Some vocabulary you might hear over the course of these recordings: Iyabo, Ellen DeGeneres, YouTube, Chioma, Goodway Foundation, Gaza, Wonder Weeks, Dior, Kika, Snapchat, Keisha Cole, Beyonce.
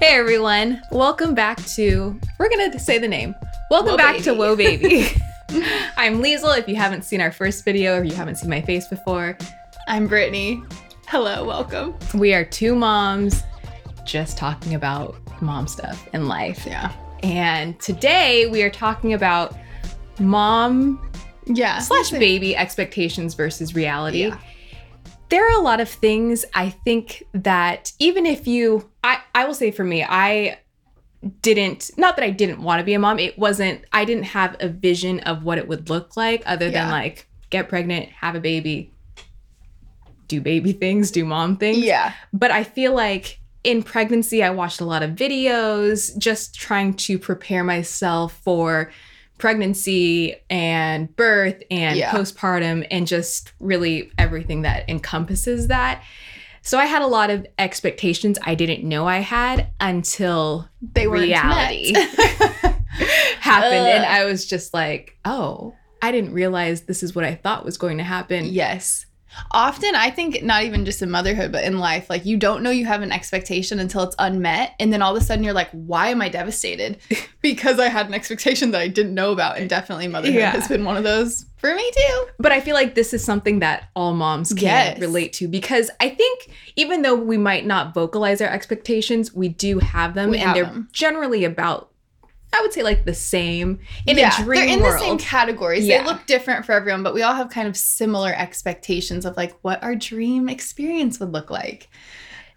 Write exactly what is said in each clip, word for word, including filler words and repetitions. Hey everyone, welcome back to, we're gonna say the name. Welcome Whoa back baby. to Whoa Baby. I'm Liesl, if you haven't seen our first video or you haven't seen my face before. I'm Brittany. Hello, welcome. We are two moms just talking about mom stuff and life. Yeah. And today we are talking about mom yeah. slash baby expectations versus reality. Yeah. There are a lot of things I think that even if you, I, I will say for me, I didn't, not that I didn't want to be a mom. It wasn't, I didn't have a vision of what it would look like other yeah. than like get pregnant, have a baby, do baby things, do mom things. Yeah. But I feel like in pregnancy, I watched a lot of videos just trying to prepare myself for pregnancy and birth and yeah. postpartum and just really everything that encompasses that. So I had a lot of expectations I didn't know I had until they reality happened. Ugh. And I was just like, oh, I didn't realize this is what I thought was going to happen. Yes. Often, I think not even just in motherhood, but in life, like you don't know you have an expectation until it's unmet. And then all of a sudden you're like, why am I devastated? Because I had an expectation that I didn't know about. And definitely motherhood yeah. has been one of those for me too. But I feel like this is something that all moms can yes. relate to, because I think even though we might not vocalize our expectations, we do have them. We and have they're them. generally about, I would say like the same in yeah, a dream they're in world. The same categories. Yeah. They look different for everyone, but we all have kind of similar expectations of like what our dream experience would look like.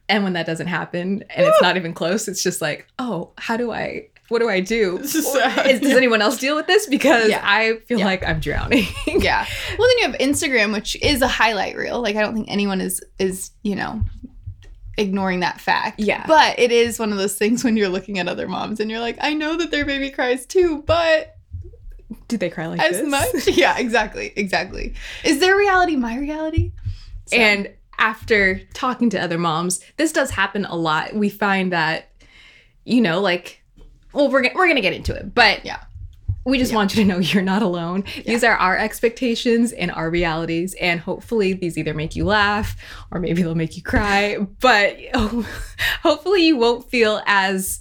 And when that doesn't happen and Ooh. it's not even close, it's just like, oh, how do I, what do I do? This is sad. Is, does yeah. anyone else deal with this? Because yeah. I feel yeah. like I'm drowning. yeah. Well, then you have Instagram, which is a highlight reel. Like I don't think anyone is, is, you know, ignoring that fact. Yeah. But it is one of those things when you're looking at other moms and you're like, I know that their baby cries too, but do they cry like as this? much? Yeah, exactly. Exactly. Is their reality my reality? So. And after talking to other moms, this does happen a lot. We find that, you know, like, well, we're gonna, we're going to get into it, but yeah. we just yeah. want you to know you're not alone. Yeah. These are our expectations and our realities. And hopefully these either make you laugh or maybe they'll make you cry. But oh, hopefully you won't feel as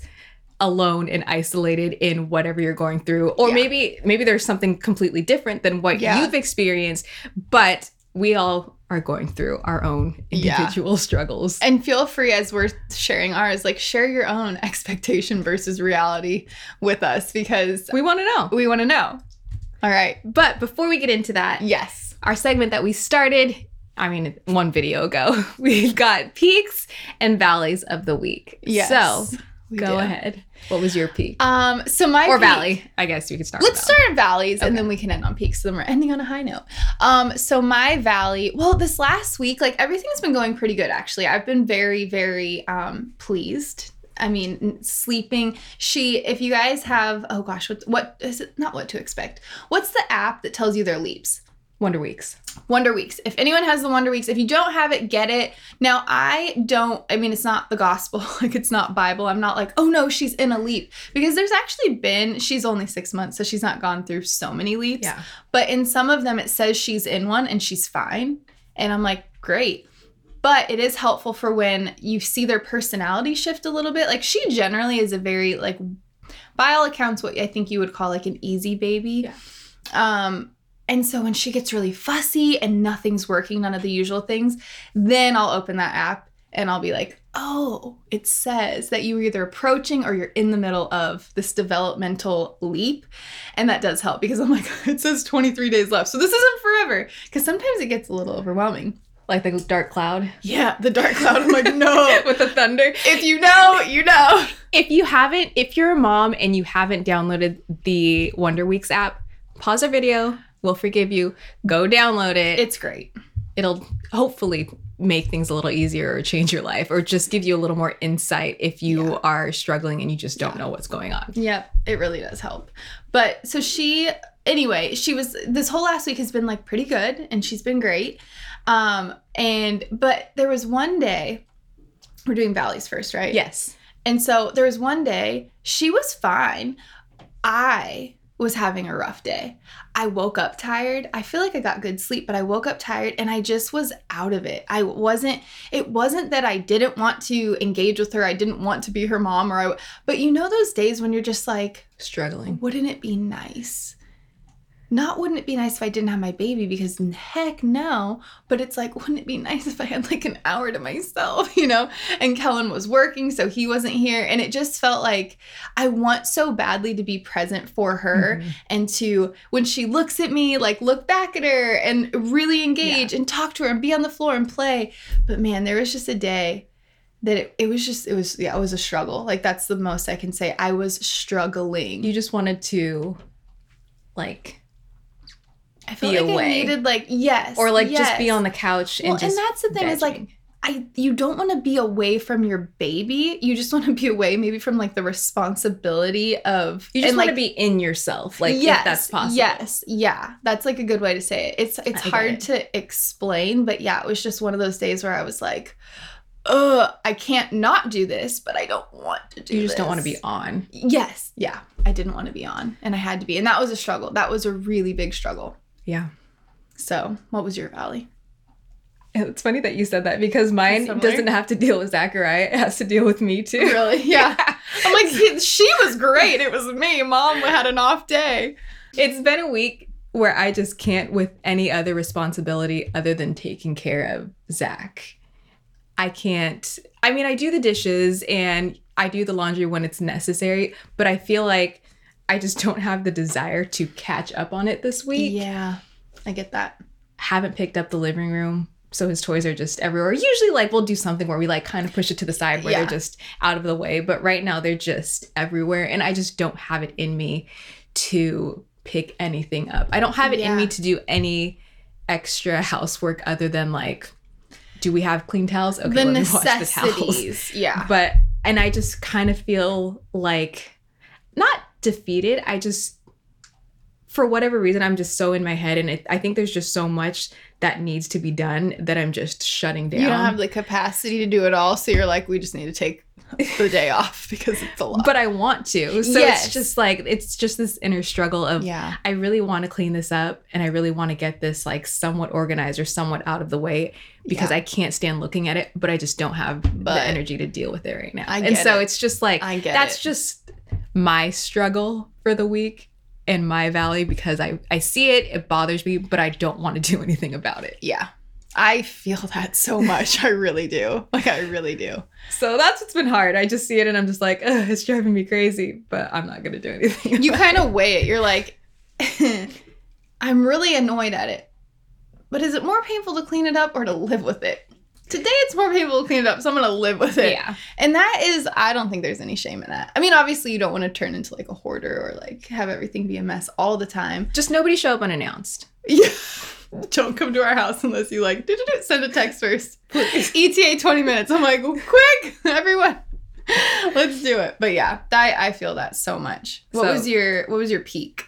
alone and isolated in whatever you're going through. Or yeah. maybe maybe there's something completely different than what yeah. you've experienced. But we all are going through our own individual yeah. struggles. And feel free, as we're sharing ours, like share your own expectation versus reality with us, because we want to know. We want to know. All right. But before we get into that, yes, our segment that we started, I mean, one video ago, we've got peaks and valleys of the week. Yes. So we go did. ahead. What was your peak? Um, so my Or peak, valley. I guess you could start Let's start at valleys okay. and then we can end on peaks. So then we're ending on a high note. Um, so my valley, well, this last week, like everything's been going pretty good, actually. I've been very, very um, pleased. I mean, sleeping. She, if you guys have, oh gosh, what, what is it? Not what to expect. What's the app that tells you their leaps? Wonder Weeks. Wonder Weeks. If anyone has the Wonder Weeks, if you don't have it, get it. Now, I don't, I mean, it's not the gospel. Like, it's not Bible. I'm not like, oh, no, she's in a leap. Because there's actually been, she's only six months, so she's not gone through so many leaps. Yeah. But in some of them, it says she's in one and she's fine. And I'm like, great. But it is helpful for when you see their personality shift a little bit. Like, she generally is a very, like, by all accounts, what I think you would call, like, an easy baby. Yeah. Um... And so when she gets really fussy and nothing's working, none of the usual things, then I'll open that app and I'll be like, oh, it says that you're either approaching or you're in the middle of this developmental leap. And that does help, because I'm like, it says twenty-three days left. So this isn't forever, because sometimes it gets a little overwhelming. Like the dark cloud? Yeah, the dark cloud. I'm like, no. With the thunder. If you know, you know. If you haven't, if you're a mom and you haven't downloaded the Wonder Weeks app, pause our video. We'll forgive you. Go download it. It's great. It'll hopefully make things a little easier or change your life or just give you a little more insight if you yeah. are struggling and you just don't yeah. know what's going on. Yep. It really does help. But so she, anyway, she was, this whole last week has been like pretty good and she's been great. Um, and, but there was one day, we're doing valleys first, right? Yes. And so there was one day she was fine. I was having a rough day. I woke up tired. I feel like I got good sleep, but I woke up tired and I just was out of it. I wasn't, it wasn't that I didn't want to engage with her. I didn't want to be her mom or I, but you know those days when you're just like struggling. Wouldn't it be nice? Not wouldn't it be nice if I didn't have my baby, because heck no, but it's like, wouldn't it be nice if I had like an hour to myself, you know? And Kellen was working, so he wasn't here. And it just felt like I want so badly to be present for her mm-hmm. and to, when she looks at me, like look back at her and really engage yeah. and talk to her and be on the floor and play. But man, there was just a day that it, it was just, it was, yeah, it was a struggle. Like that's the most I can say. I was struggling. You just wanted to like... I feel like away. I needed like, yes. Or like yes. just be on the couch and well, just and that's the thing vegging. Is like, I you don't want to be away from your baby. You just want to be away maybe from like the responsibility of. You just want like, to be in yourself. Like yes, if that's possible. Yes. Yeah. That's like a good way to say it. It's, it's hard it. to explain. But yeah, it was just one of those days where I was like, oh, I can't not do this, but I don't want to do this. You just this. don't want to be on. Yes. Yeah. I didn't want to be on and I had to be. And that was a struggle. That was a really big struggle. Yeah. So what was your valley? It's funny that you said that because mine Similar. doesn't have to deal with Zachariah. It has to deal with me too. Really? Yeah. yeah. I'm like, he, she was great. It was me. Mom had an off day. It's been a week where I just can't with any other responsibility other than taking care of Zach. I can't. I mean, I do the dishes and I do the laundry when it's necessary, but I feel like I just don't have the desire to catch up on it this week. Yeah, I get that. Haven't picked up the living room, so his toys are just everywhere. Usually, like, we'll do something where we, like, kind of push it to the side where yeah. they're just out of the way. But right now, they're just everywhere, and I just don't have it in me to pick anything up. I don't have it yeah. in me to do any extra housework other than, like, do we have clean towels? Okay, the let necessities. me wash the towels. Yeah. But, and I just kind of feel like not... defeated. I just, for whatever reason, I'm just so in my head, and it, I think there's just so much that needs to be done that I'm just shutting down. You don't have the capacity to do it all, so you're like, we just need to take the day off because it's a lot. But I want to, so yes. it's just like it's just this inner struggle of yeah. I really want to clean this up, and I really want to get this like somewhat organized or somewhat out of the way because yeah. I can't stand looking at it, but I just don't have but the energy to deal with it right now. I get and so it. it's just like I get that's it. just. my struggle for the week and my valley, because I, I see it, it bothers me, but I don't want to do anything about it. Yeah. I feel that so much. I really do. Like, I really do. So that's what's been hard. I just see it and I'm just like, ugh, it's driving me crazy, but I'm not going to do anything. You kind of weigh it. You're like, I'm really annoyed at it, but is it more painful to clean it up or to live with it? Today it's more people clean it up, so I'm going to live with it. Yeah. And that is, I don't think there's any shame in that. I mean, obviously you don't want to turn into like a hoarder or like have everything be a mess all the time. Just nobody show up unannounced. Yeah. Don't come to our house unless you like, send a text first. E T A twenty minutes. I'm like, quick, everyone, let's do it. But yeah, I, I feel that so much. What so, was your, what was your peak?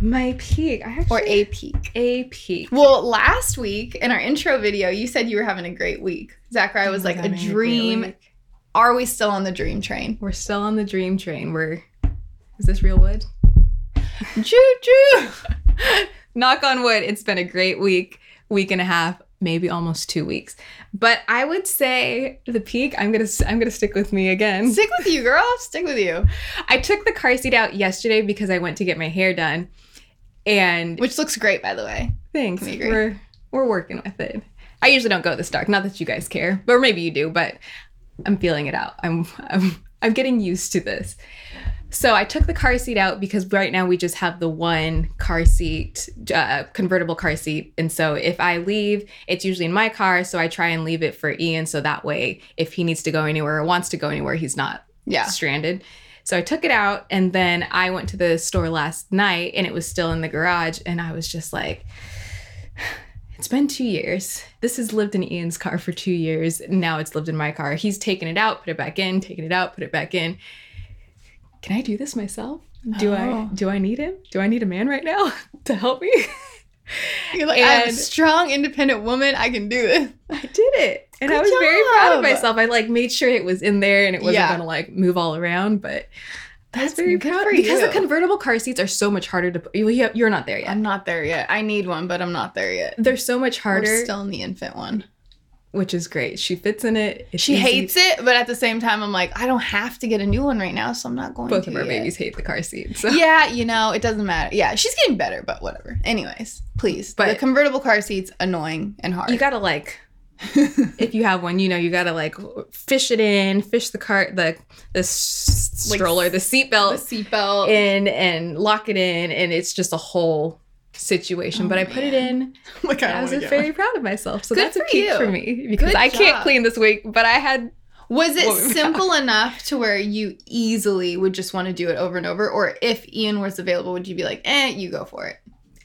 My peak. I actually, or a peak. A peak. Well, last week in our intro video, you said you were having a great week. Zachariah was, was like, a dream. A Are we still on the dream train? We're still on the dream train. We're... Is this real wood? Choo-choo! Knock on wood. It's been a great week, week and a half, maybe almost two weeks. But I would say the peak, I'm going to I'm gonna stick with me again. Stick with you, girl. Stick with you. I took the car seat out yesterday because I went to get my hair done. And which looks great, by the way. Thanks. We we're we're working with it. I usually don't go this dark. Not that you guys care, but maybe you do. But I'm feeling it out. I'm I'm I'm getting used to this. So I took the car seat out because right now we just have the one car seat, uh, convertible car seat. And so if I leave, it's usually in my car. So I try and leave it for Ian, so that way if he needs to go anywhere or wants to go anywhere, he's not yeah. stranded. So I took it out, and then I went to the store last night, and it was still in the garage, and I was just like, it's been two years. This has lived in Ian's car for two years. Now it's lived in my car. He's taken it out, put it back in, taken it out, put it back in. Can I do this myself? Do oh. I do I need him? Do I need a man right now to help me? You're like, I'm a strong, independent woman. I can do this. I did it. And Good I was job. very proud of myself. I like made sure it was in there and it wasn't yeah. going to like move all around, but That's, That's very good for you. Because the convertible car seats are so much harder to... You're not there yet. I'm not there yet. I need one, but I'm not there yet. They're so much harder. We're still in the infant one. Which is great. She fits in it. It's she easy. hates it, but at the same time, I'm like, I don't have to get a new one right now, so I'm not going Both to Both of our yet. babies hate the car seats. So. Yeah, you know, it doesn't matter. Yeah, she's getting better, but whatever. Anyways, please. But the convertible car seat's annoying and hard. You gotta, like... if you have one, you know, you gotta like fish it in, fish the cart, the the s- like, stroller, the seatbelt, the seatbelt in, and lock it in, and it's just a whole situation. Oh, but man. I put it in. Like, I, I was very one. proud of myself. So Good that's a peak you. for me because Good I job. can't clean this week. But I had. Was it simple enough to where you easily would just want to do it over and over, or if Ian was available, would you be like, eh, you go for it?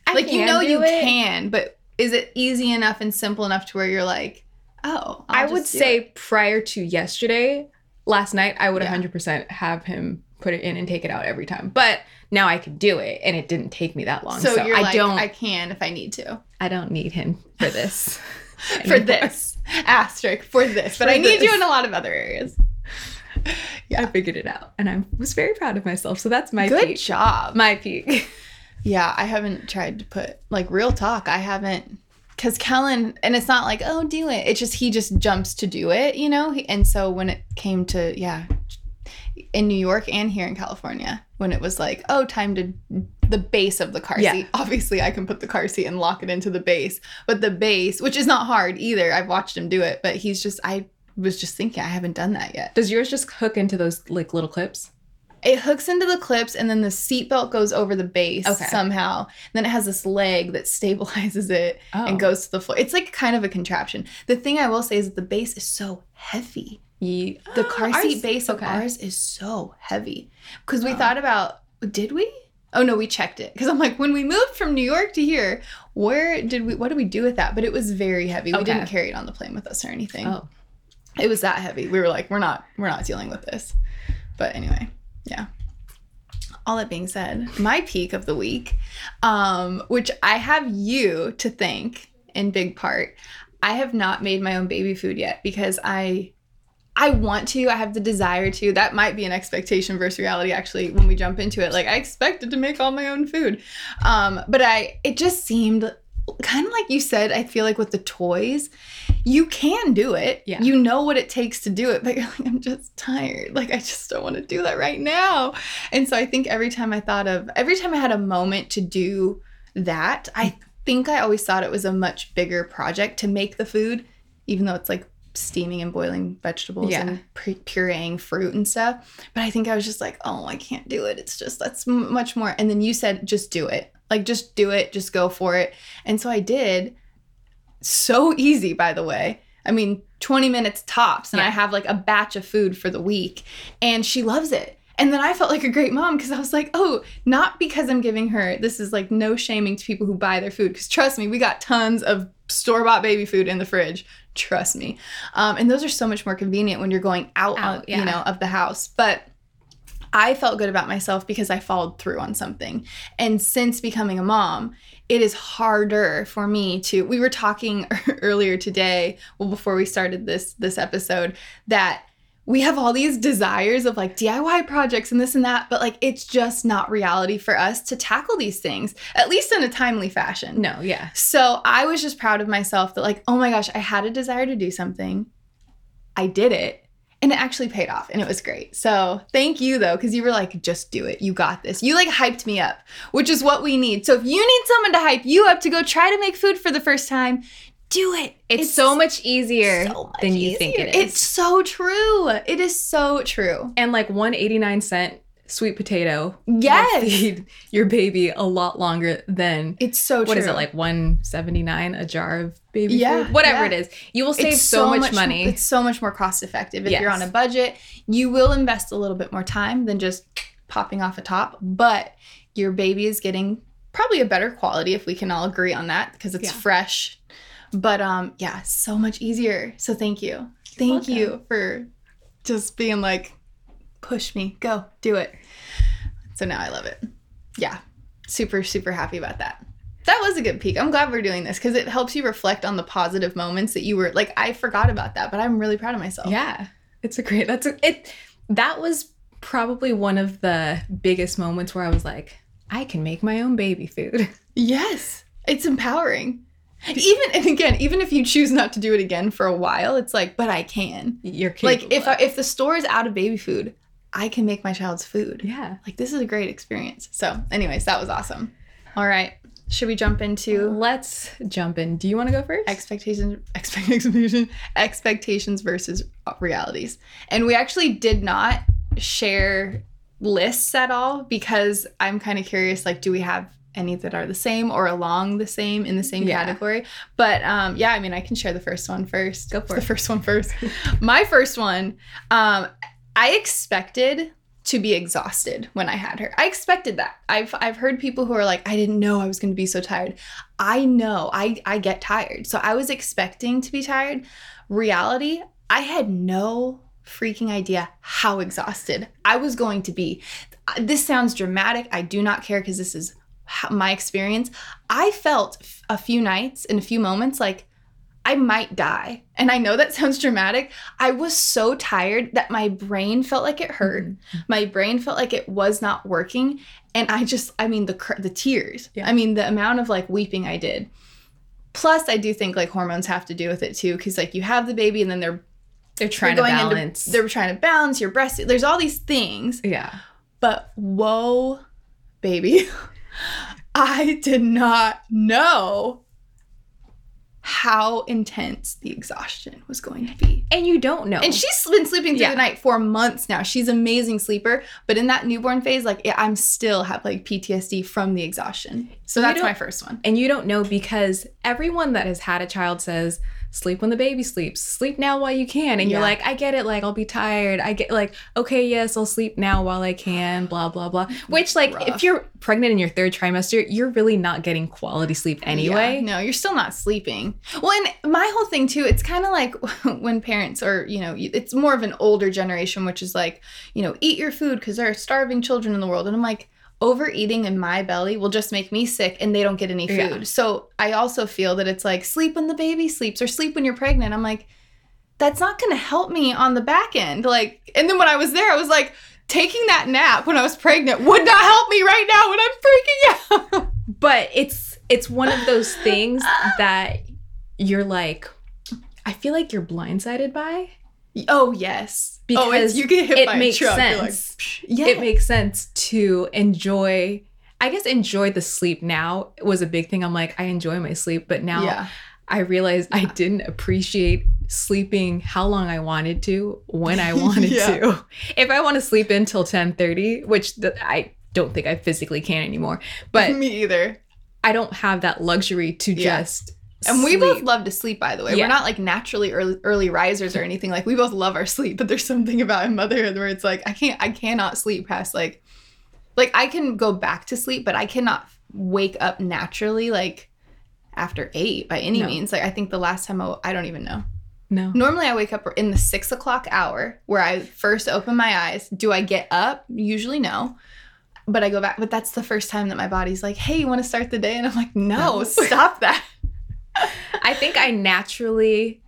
I like you know you it. can, but is it easy enough and simple enough to where you're like. Oh, I'll I would say it. prior to yesterday, last night, I would yeah. one hundred percent have him put it in and take it out every time. But now I could do it, and it didn't take me that long. So, so you're I like, don't, I can if I need to. I don't need him for this. for this. Asterisk, for this. But for I need this. you in a lot of other areas. Yeah. I figured it out, and I was very proud of myself. So that's my Good peak. Good job. My peak. Yeah, I haven't tried to put, like, real talk, I haven't... Because Kellen, and it's not like, oh, do it. It's just, he just jumps to do it, you know? And so when it came to, yeah, in New York and here in California, when it was like, oh, time to the base of the car yeah. seat. Obviously, I can put the car seat and lock it into the base. But the base, which is not hard either. I've watched him do it. But he's just, I was just thinking, I haven't done that yet. Does yours just hook into those, like, little clips? It hooks into the clips, and then the seatbelt goes over the base okay. somehow. And then it has this leg that stabilizes it oh. and goes to the floor. It's like kind of a contraption. The thing I will say is that the base is so heavy. Ye- the car oh, seat ours, base okay. of ours is so heavy. Because we oh. thought about, did we? Oh, no, we checked it. Because I'm like, when we moved from New York to here, where did we, what did we do with that? But it was very heavy. Okay. We didn't carry it on the plane with us or anything. Oh. It was that heavy. We were like, we're not, we're not dealing with this. But anyway. Yeah. All that being said, my peak of the week, um, which I have you to thank in big part. I have not made my own baby food yet because I I want to. I have the desire to. That might be an expectation versus reality, actually, when we jump into it. Like, I expected to make all my own food. Um, but I it just seemed... Kind of like you said, I feel like with the toys, you can do it. Yeah. You know what it takes to do it, but you're like, I'm just tired. Like, I just don't want to do that right now. And so I think every time I thought of, every time I had a moment to do that, I think I always thought it was a much bigger project to make the food, even though it's like steaming and boiling vegetables yeah. and pre- pureeing fruit and stuff. But I think I was just like, oh, I can't do it. It's just, that's m- much more. And then you said, just do it. Like, just do it. Just go for it. And so I did. So easy, by the way. I mean, twenty minutes tops. And yeah. I have, like, a batch of food for the week. And she loves it. And then I felt like a great mom because I was like, oh, not because I'm giving her. This is, like, no shaming to people who buy their food. Because trust me, we got tons of store-bought baby food in the fridge. Trust me. Um, and those are so much more convenient when you're going out, out on, yeah. you know, of the house. But... I felt good about myself because I followed through on something. And since becoming a mom, it is harder for me to... We were talking earlier today, well, before we started this this episode, that we have all these desires of, like, D I Y projects and this and that, but, like, it's just not reality for us to tackle these things, at least in a timely fashion. No, yeah. So I was just proud of myself that, like, oh, my gosh, I had a desire to do something. I did it. And it actually paid off, and it was great. So thank you, though, because you were like, just do it. You got this. You, like, hyped me up, which is what we need. So if you need someone to hype you up to go try to make food for the first time, do it. It's, it's so much easier so much than you easier. think it is. It's so true. It is so true. And, like, one eighty-nine cent sweet potato yes. will feed your baby a lot longer than, it's so true. What is it, like one seventy-nine a jar of baby yeah, food, whatever yeah. it is. You will save so, so much, much money. It's so much more cost effective. If yes. you're on a budget, you will invest a little bit more time than just popping off a top, but your baby is getting probably a better quality if we can all agree on that because it's yeah. fresh. But um, yeah, so much easier. So thank you. You're thank welcome. you for just being like, push me, go, do it. So now I love it. Yeah, super, super happy about that. That was a good peek. I'm glad we're doing this because it helps you reflect on the positive moments that you were like, I forgot about that, but I'm really proud of myself. Yeah, it's a great, that's a, it. That was probably one of the biggest moments where I was like, I can make my own baby food. Yes. It's empowering. Even, and again, even if you choose not to do it again for a while, it's like, but I can. You're capable. Like, if I, if the store is out of baby food, I can make my child's food. Yeah. Like, this is a great experience. So, anyways, that was awesome. All right. Should we jump into? Let's jump in. Do you want to go first? Expectations, expectation, expectations versus realities. And we actually did not share lists at all because I'm kind of curious, like, do we have any that are the same or along the same in the same yeah. category. But um, yeah, I mean, I can share the first one first. Go for the it. The first one first. My first one, um, I expected to be exhausted when I had her. I expected that. I've I've heard people who are like, I didn't know I was going to be so tired. I know. I, I get tired. So I was expecting to be tired. Reality, I had no freaking idea how exhausted I was going to be. This sounds dramatic. I do not care because this is my experience. I felt a few nights and a few moments like I might die. And I know that sounds dramatic. I was so tired that my brain felt like it hurt. Mm-hmm. My brain felt like it was not working. And I just, I mean, the cr- the tears. Yeah. I mean, the amount of like weeping I did. Plus, I do think like hormones have to do with it too, because like you have the baby and then they're they're trying they're to balance. Into, they're trying to balance your breast. There's all these things. Yeah. But whoa, baby. I did not know how intense the exhaustion was going to be. And you don't know. And she's been sleeping through yeah. the night for months now. She's an amazing sleeper. But in that newborn phase, like yeah, I'm still have like P T S D from the exhaustion. So that's my first one. And you don't know because everyone that has had a child says, sleep when the baby sleeps. Sleep now while you can. And yeah. you're like, I get it. Like, I'll be tired. I get like, okay, yes, I'll sleep now while I can, blah, blah, blah. Which like rough. If you're pregnant in your third trimester, you're really not getting quality sleep anyway. Yeah, no, you're still not sleeping. Well, and my whole thing too, it's kind of like when parents are, you know, it's more of an older generation, which is like, you know, eat your food because there are starving children in the world. And I'm like, overeating in my belly will just make me sick and they don't get any food. Yeah. So I also feel that it's like sleep when the baby sleeps or sleep when you're pregnant. I'm like, that's not going to help me on the back end. Like, and then when I was there, I was like, taking that nap when I was pregnant would not help me right now when I'm freaking out. But it's, it's one of those things that you're like, I feel like you're blindsided by. Oh, yes. Because oh, you get hit it by a makes truck. Sense. Like, yeah. It makes sense to enjoy. I guess enjoy the sleep now was a big thing. I'm like, I enjoy my sleep. But now yeah. I realized yeah. I didn't appreciate sleeping how long I wanted to when I wanted yeah. to. If I want to sleep in till ten thirty, which th- I don't think I physically can anymore. But me either. I don't have that luxury to yeah. just And sleep. We both love to sleep, by the way. Yeah. We're not like naturally early, early risers or anything. Like we both love our sleep, but there's something about motherhood where it's like I can't, I cannot sleep past like, like I can go back to sleep, but I cannot wake up naturally like after eight by any no. means. Like I think the last time I, I don't even know. No. Normally I wake up in the six o'clock hour where I first open my eyes. Do I get up? Usually no. But I go back. But that's the first time that my body's like, hey, you want to start the day? And I'm like, no, no. stop that. I think I naturally,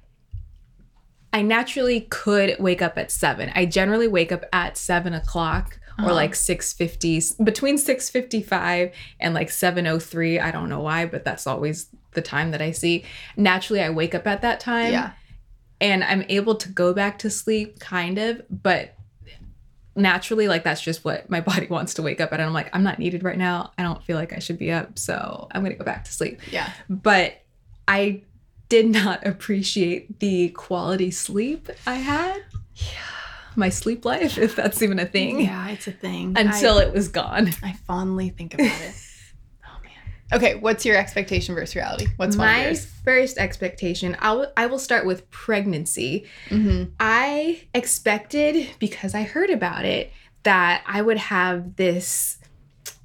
I naturally could wake up at seven. I generally wake up at seven o'clock or uh-huh. like six fifty, between six fifty-five and like seven oh three. I don't know why, but that's always the time that I see. Naturally, I wake up at that time yeah. and I'm able to go back to sleep kind of, but naturally, like that's just what my body wants to wake up at. And I'm like, I'm not needed right now. I don't feel like I should be up. So I'm going to go back to sleep. Yeah. But I did not appreciate the quality sleep I had. Yeah. My sleep life, if that's even a thing. Yeah, it's a thing. Until I, it was gone. I fondly think about it. Oh, man. Okay, what's your expectation versus reality? What's one of yours? My first expectation, I'll, I will start with pregnancy. Mm-hmm. I expected, because I heard about it, that I would have this...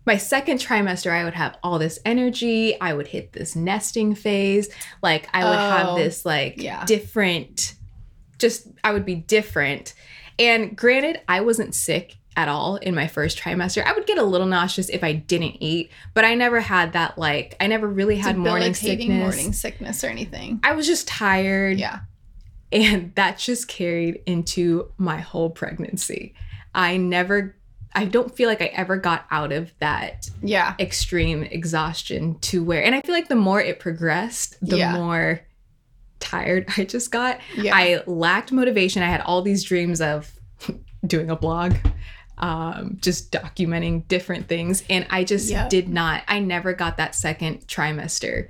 My second trimester, I would have all this energy. I would hit this nesting phase. Like, I would oh, have this, like, yeah. different, just, I would be different. And granted, I wasn't sick at all in my first trimester. I would get a little nauseous if I didn't eat, but I never had that, like, I never really had morning sickness. morning sickness or anything. I was just tired. Yeah. And that just carried into my whole pregnancy. I never, I don't feel like I ever got out of that yeah. extreme exhaustion to where, and I feel like the more it progressed, the yeah. more tired I just got. Yeah. I lacked motivation. I had all these dreams of doing a blog, um, just documenting different things. And I just yeah. did not, I never got that second trimester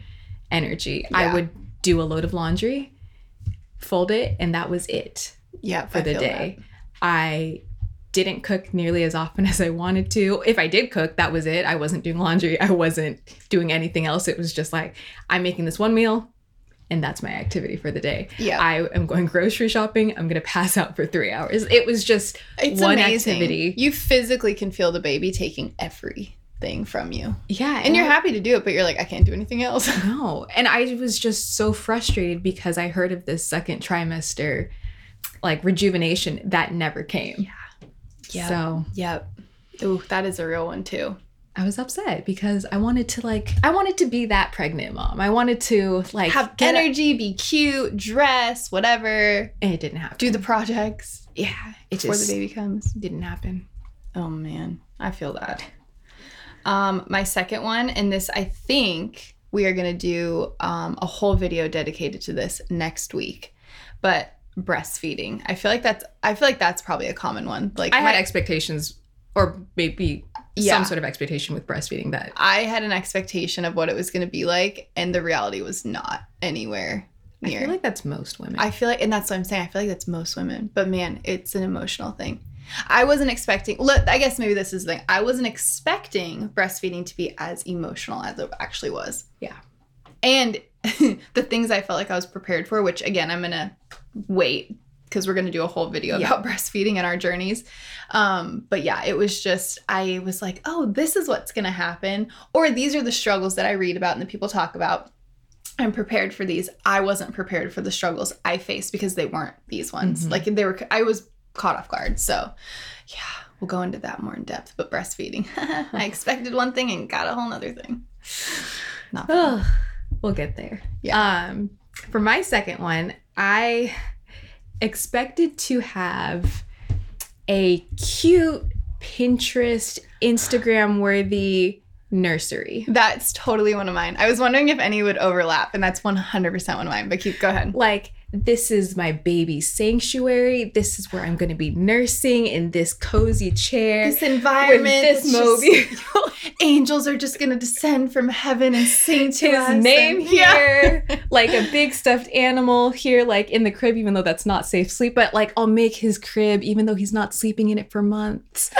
energy. Yeah. I would do a load of laundry, fold it, and that was it yeah, for I the day. That. I didn't cook nearly as often as I wanted to. If I did cook, that was it. I wasn't doing laundry. I wasn't doing anything else. It was just like, I'm making this one meal and that's my activity for the day. Yeah. I am going grocery shopping. I'm going to pass out for three hours. It was just it's one amazing. activity. You physically can feel the baby taking everything from you. Yeah. And, and you're I, happy to do it, but you're like, I can't do anything else. No. And I was just so frustrated because I heard of this second trimester, like rejuvenation that never came. Yeah. Yep. So, yep. Ooh, that is a real one too. I was upset because I wanted to like, I wanted to be that pregnant mom. I wanted to like have energy, a- be cute, dress, whatever. And it didn't happen. Do the projects. Yeah. It before just the baby comes. Didn't happen. Oh man. I feel that. Um, my second one, and this, I think we are going to do um, a whole video dedicated to this next week, but breastfeeding. I feel like that's I feel like that's probably a common one. Like I my, had expectations or maybe yeah. some sort of expectation with breastfeeding that I had an expectation of what it was going to be like, and the reality was not anywhere near. I feel like that's most women. I feel like and that's what I'm saying. I feel like that's most women. But man, it's an emotional thing. I wasn't expecting look, I guess maybe this is the thing. I wasn't expecting breastfeeding to be as emotional as it actually was. Yeah. And the things I felt like I was prepared for, which again, I'm going to wait because we're going to do a whole video yeah. about breastfeeding and our journeys. Um, but yeah, it was just, I was like, oh, this is what's going to happen. Or these are the struggles that I read about and that people talk about. I'm prepared for these. I wasn't prepared for the struggles I faced because they weren't these ones. Mm-hmm. Like they were, I was caught off guard. So yeah, we'll go into that more in depth, but breastfeeding, I expected one thing and got a whole nother thing. Not fun. We'll get there. Yeah. Um, for my second one, I expected to have a cute Pinterest, Instagram-worthy nursery. That's totally one of mine. I was wondering if any would overlap, and that's one hundred percent one of mine, but keep, go ahead. Like, this is my baby sanctuary. This is where I'm going to be nursing in this cozy chair. This environment. This movie. Angels are just going to descend from heaven and sing to His us. His name and, here. Yeah. Like a big stuffed animal here, like in the crib, even though that's not safe sleep. But like I'll make his crib, even though he's not sleeping in it for months.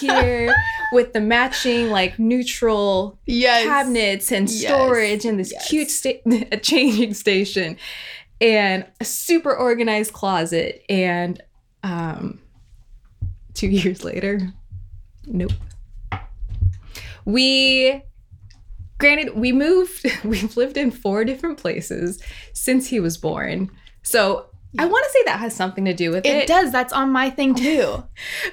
Here with the matching like neutral yes. cabinets and yes. storage and this yes. cute sta- changing station. And a super organized closet. And um, two years later, nope. We, granted, we moved. We've lived in four different places since he was born. So I want to say that has something to do with it. It does. That's on my thing too.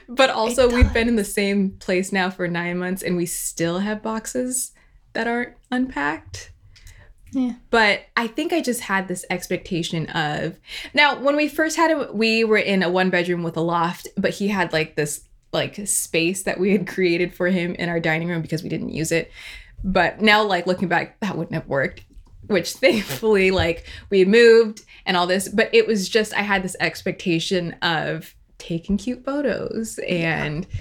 But also we've been in the same place now for nine months and we still have boxes that aren't unpacked. Yeah. But I think I just had this expectation of, now when we first had him, we were in a one bedroom with a loft, but he had like this like space that we had created for him in our dining room because we didn't use it. But now like looking back, that wouldn't have worked, which thankfully like we had moved and all this, but it was just, I had this expectation of taking cute photos and yeah.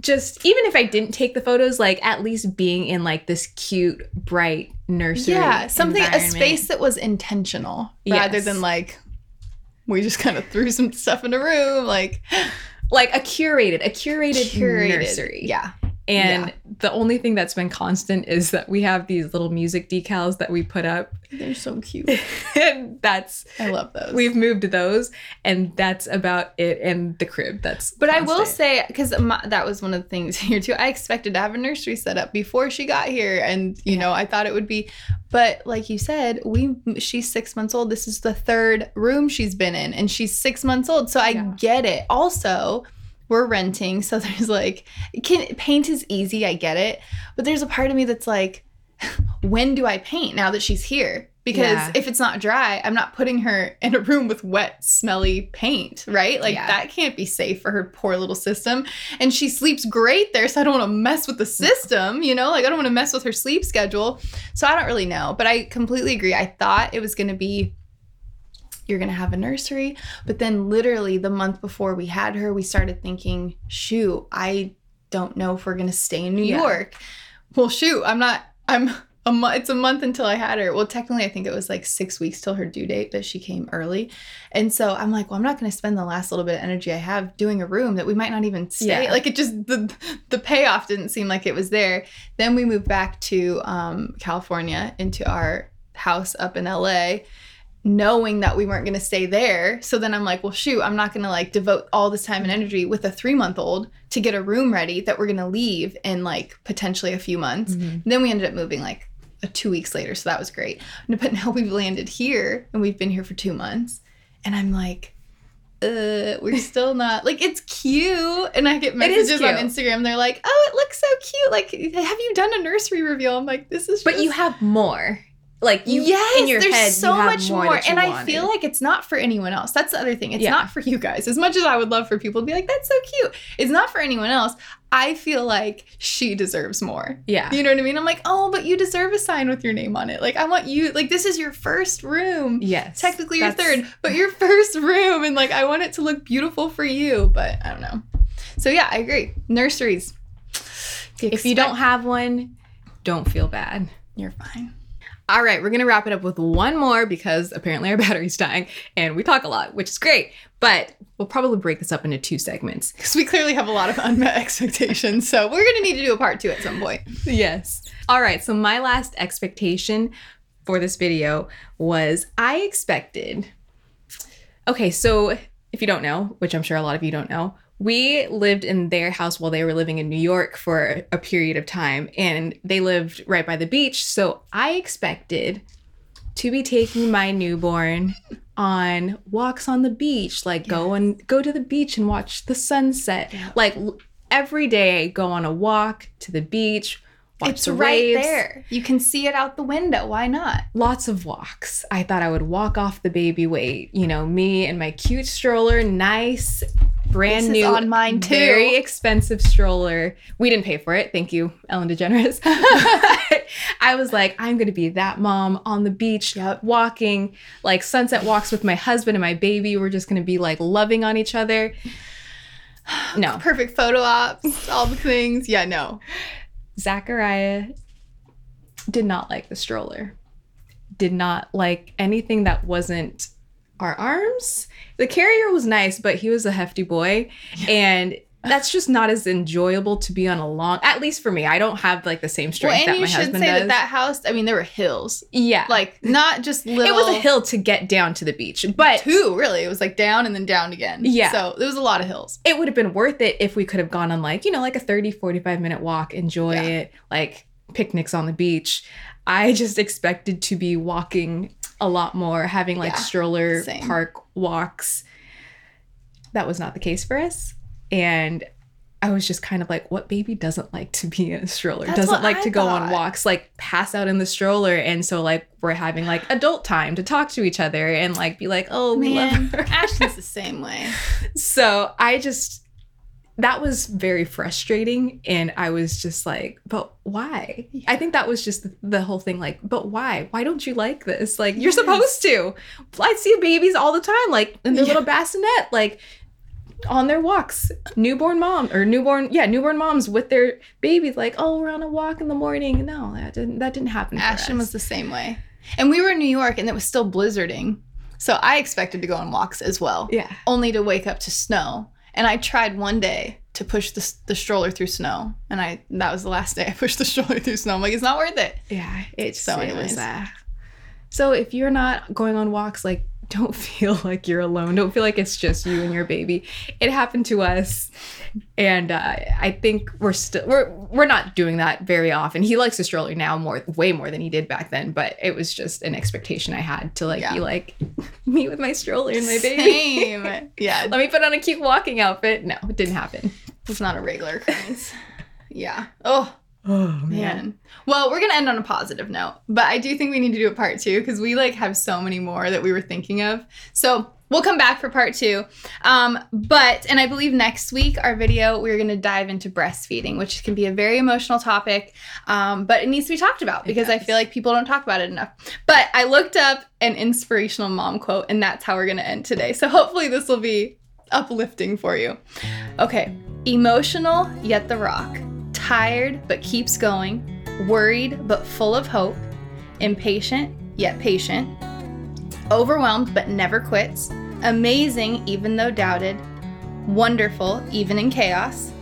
just even if I didn't take the photos, like at least being in like this cute, bright nursery. Yeah, something, a space that was intentional rather yes. than like we just kind of threw some stuff in a room, like like a curated, a curated, curated. nursery. Yeah. And yeah. the only thing that's been constant is that we have these little music decals that we put up. They're so cute. And that's I love those. We've moved those, and that's about it. And the crib. That's but constant. I will say, because that was one of the things here too. I expected to have a nursery set up before she got here, and you yeah. know I thought it would be. But like you said, we she's six months old. This is the third room she's been in, and she's six months old. So I yeah. get it. Also. We're renting, so there's like, can, paint is easy, I get it. But there's a part of me that's like, when do I paint now that she's here? Because yeah. if it's not dry, I'm not putting her in a room with wet, smelly paint, right? Like, yeah. that can't be safe for her poor little system. And she sleeps great there, so I don't want to mess with the system, you know? Like, I don't want to mess with her sleep schedule. So I don't really know. But I completely agree. I thought it was going to be, you're going to have a nursery. But then literally the month before we had her, we started thinking, shoot, I don't know if we're going to stay in New yeah. York. Well, shoot, I'm not... I'm. A mo- it's a month until I had her. Well, technically, I think it was like six weeks till her due date, but she came early. And so I'm like, well, I'm not going to spend the last little bit of energy I have doing a room that we might not even stay. Yeah. Like, it just, the the payoff didn't seem like it was there. Then we moved back to um, California into our house up in L A, knowing that we weren't going to stay there. So then I'm like, well, shoot, I'm not going to like devote all this time and energy with a three-month-old to get a room ready that we're going to leave in like potentially a few months. Mm-hmm. Then we ended up moving like two weeks later, so that was great. But now we've landed here, and we've been here for two months, and I'm like, uh, we're still not, like, it's cute, and I get messages on Instagram, they're like, oh, it looks so cute, like, have you done a nursery reveal? I'm like, this is just... But you have more. Like, you, yes, in your there's head, so you have much more, more. And wanted. I feel like it's not for anyone else. That's the other thing. It's yeah. not for you guys. As much as I would love for people to be like, that's so cute, it's not for anyone else. I feel like she deserves more. Yeah. You know what I mean? I'm like, oh, but you deserve a sign with your name on it. Like, I want you, like, this is your first room. Yes. Technically your third, but your first room. And, like, I want it to look beautiful for you. But I don't know. So, yeah, I agree. Nurseries. Expect- if you don't have one, don't feel bad. You're fine. All right, we're going to wrap it up with one more because apparently our battery's dying and we talk a lot, which is great. But we'll probably break this up into two segments because we clearly have a lot of unmet expectations. So we're going to need to do a part two at some point. Yes. All right, so my last expectation for this video was I expected... Okay, so if you don't know, which I'm sure a lot of you don't know, we lived in their house while they were living in New York for a period of time, and they lived right by the beach. So I expected to be taking my newborn on walks on the beach, like yes. go and go to the beach and watch the sunset. Yeah. Like every day, go on a walk to the beach. Watch it's the right waves. There. You can see it out the window. Why not? Lots of walks. I thought I would walk off the baby weight. You know, me and my cute stroller, nice. Brand this new, is on mine too. Very expensive stroller. We didn't pay for it. Thank you, Ellen DeGeneres. I was like, I'm going to be that mom on the beach, yep. walking, like sunset walks with my husband and my baby. We're just going to be like loving on each other. No. Perfect photo ops, all the things. Yeah, no. Zachariah did not like the stroller. Did not like anything that wasn't our arms. The carrier was nice, but he was a hefty boy. And that's just not as enjoyable to be on a long, at least for me. I don't have like the same strength well, that my husband does. And you should say that that house, I mean, there were hills. Yeah. Like not just little. It was a hill to get down to the beach, but. Two, really. It was like down and then down again. Yeah. So there was a lot of hills. It would have been worth it if we could have gone on like, you know, like a thirty, forty-five minute walk, enjoy yeah. it, like picnics on the beach. I just expected to be walking a lot more, having like yeah, stroller same. Park walks. That was not the case for us. And I was just kind of like, what baby doesn't like to be in a stroller? That's doesn't like I to thought. Go on walks, like pass out in the stroller. And so like we're having like adult time to talk to each other and like be like, oh, man, we love her. Ashley's the same way. So I just, that was very frustrating. And I was just like, but why? Yeah. I think that was just the, the whole thing. Like, but why? Why don't you like this? Like, yes. you're supposed to. I see babies all the time, like in their yeah. little bassinet, like on their walks, newborn mom or newborn. Yeah. Newborn moms with their babies like, oh, we're on a walk in the morning. No, that didn't, that didn't happen. Ashton for us. Was the same way. And we were in New York and it was still blizzarding. So I expected to go on walks as well. Yeah. Only to wake up to snow. And I tried one day to push the, the stroller through snow. And I that was the last day I pushed the stroller through snow. I'm like, it's not worth it. Yeah. It's so anyways. Uh, so if you're not going on walks, like, don't feel like you're alone. Don't feel like it's just you and your baby. It happened to us. And uh, I think we're still, we're, we're not doing that very often. He likes the stroller now more, way more than he did back then. But it was just an expectation I had to like, yeah. be like, me with my stroller and my baby. Same. Yeah. Let me put on a cute walking outfit. No, it didn't happen. It's not a regular occurrence. Yeah. Oh, Oh, man. man. Well, we're going to end on a positive note, but I do think we need to do a part two because we like have so many more that we were thinking of. So we'll come back for part two. Um, but, and I believe next week, our video, we're going to dive into breastfeeding, which can be a very emotional topic, um, but it needs to be talked about because I feel like people don't talk about it enough. But I looked up an inspirational mom quote, and that's how we're going to end today. So hopefully this will be uplifting for you. Okay. Emotional, yet the rock. Tired, but keeps going. Worried, but full of hope. Impatient, yet patient. Overwhelmed, but never quits. Amazing, even though doubted. Wonderful, even in chaos.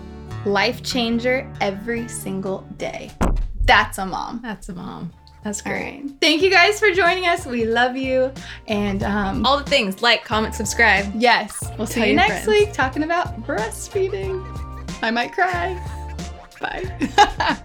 Life changer every single day. That's a mom. That's a mom. That's great. Right. Thank you guys for joining us. We love you. And um, all the things. Like, comment, subscribe. Yes. We'll see you next friends. week talking about breastfeeding. I might cry. Bye.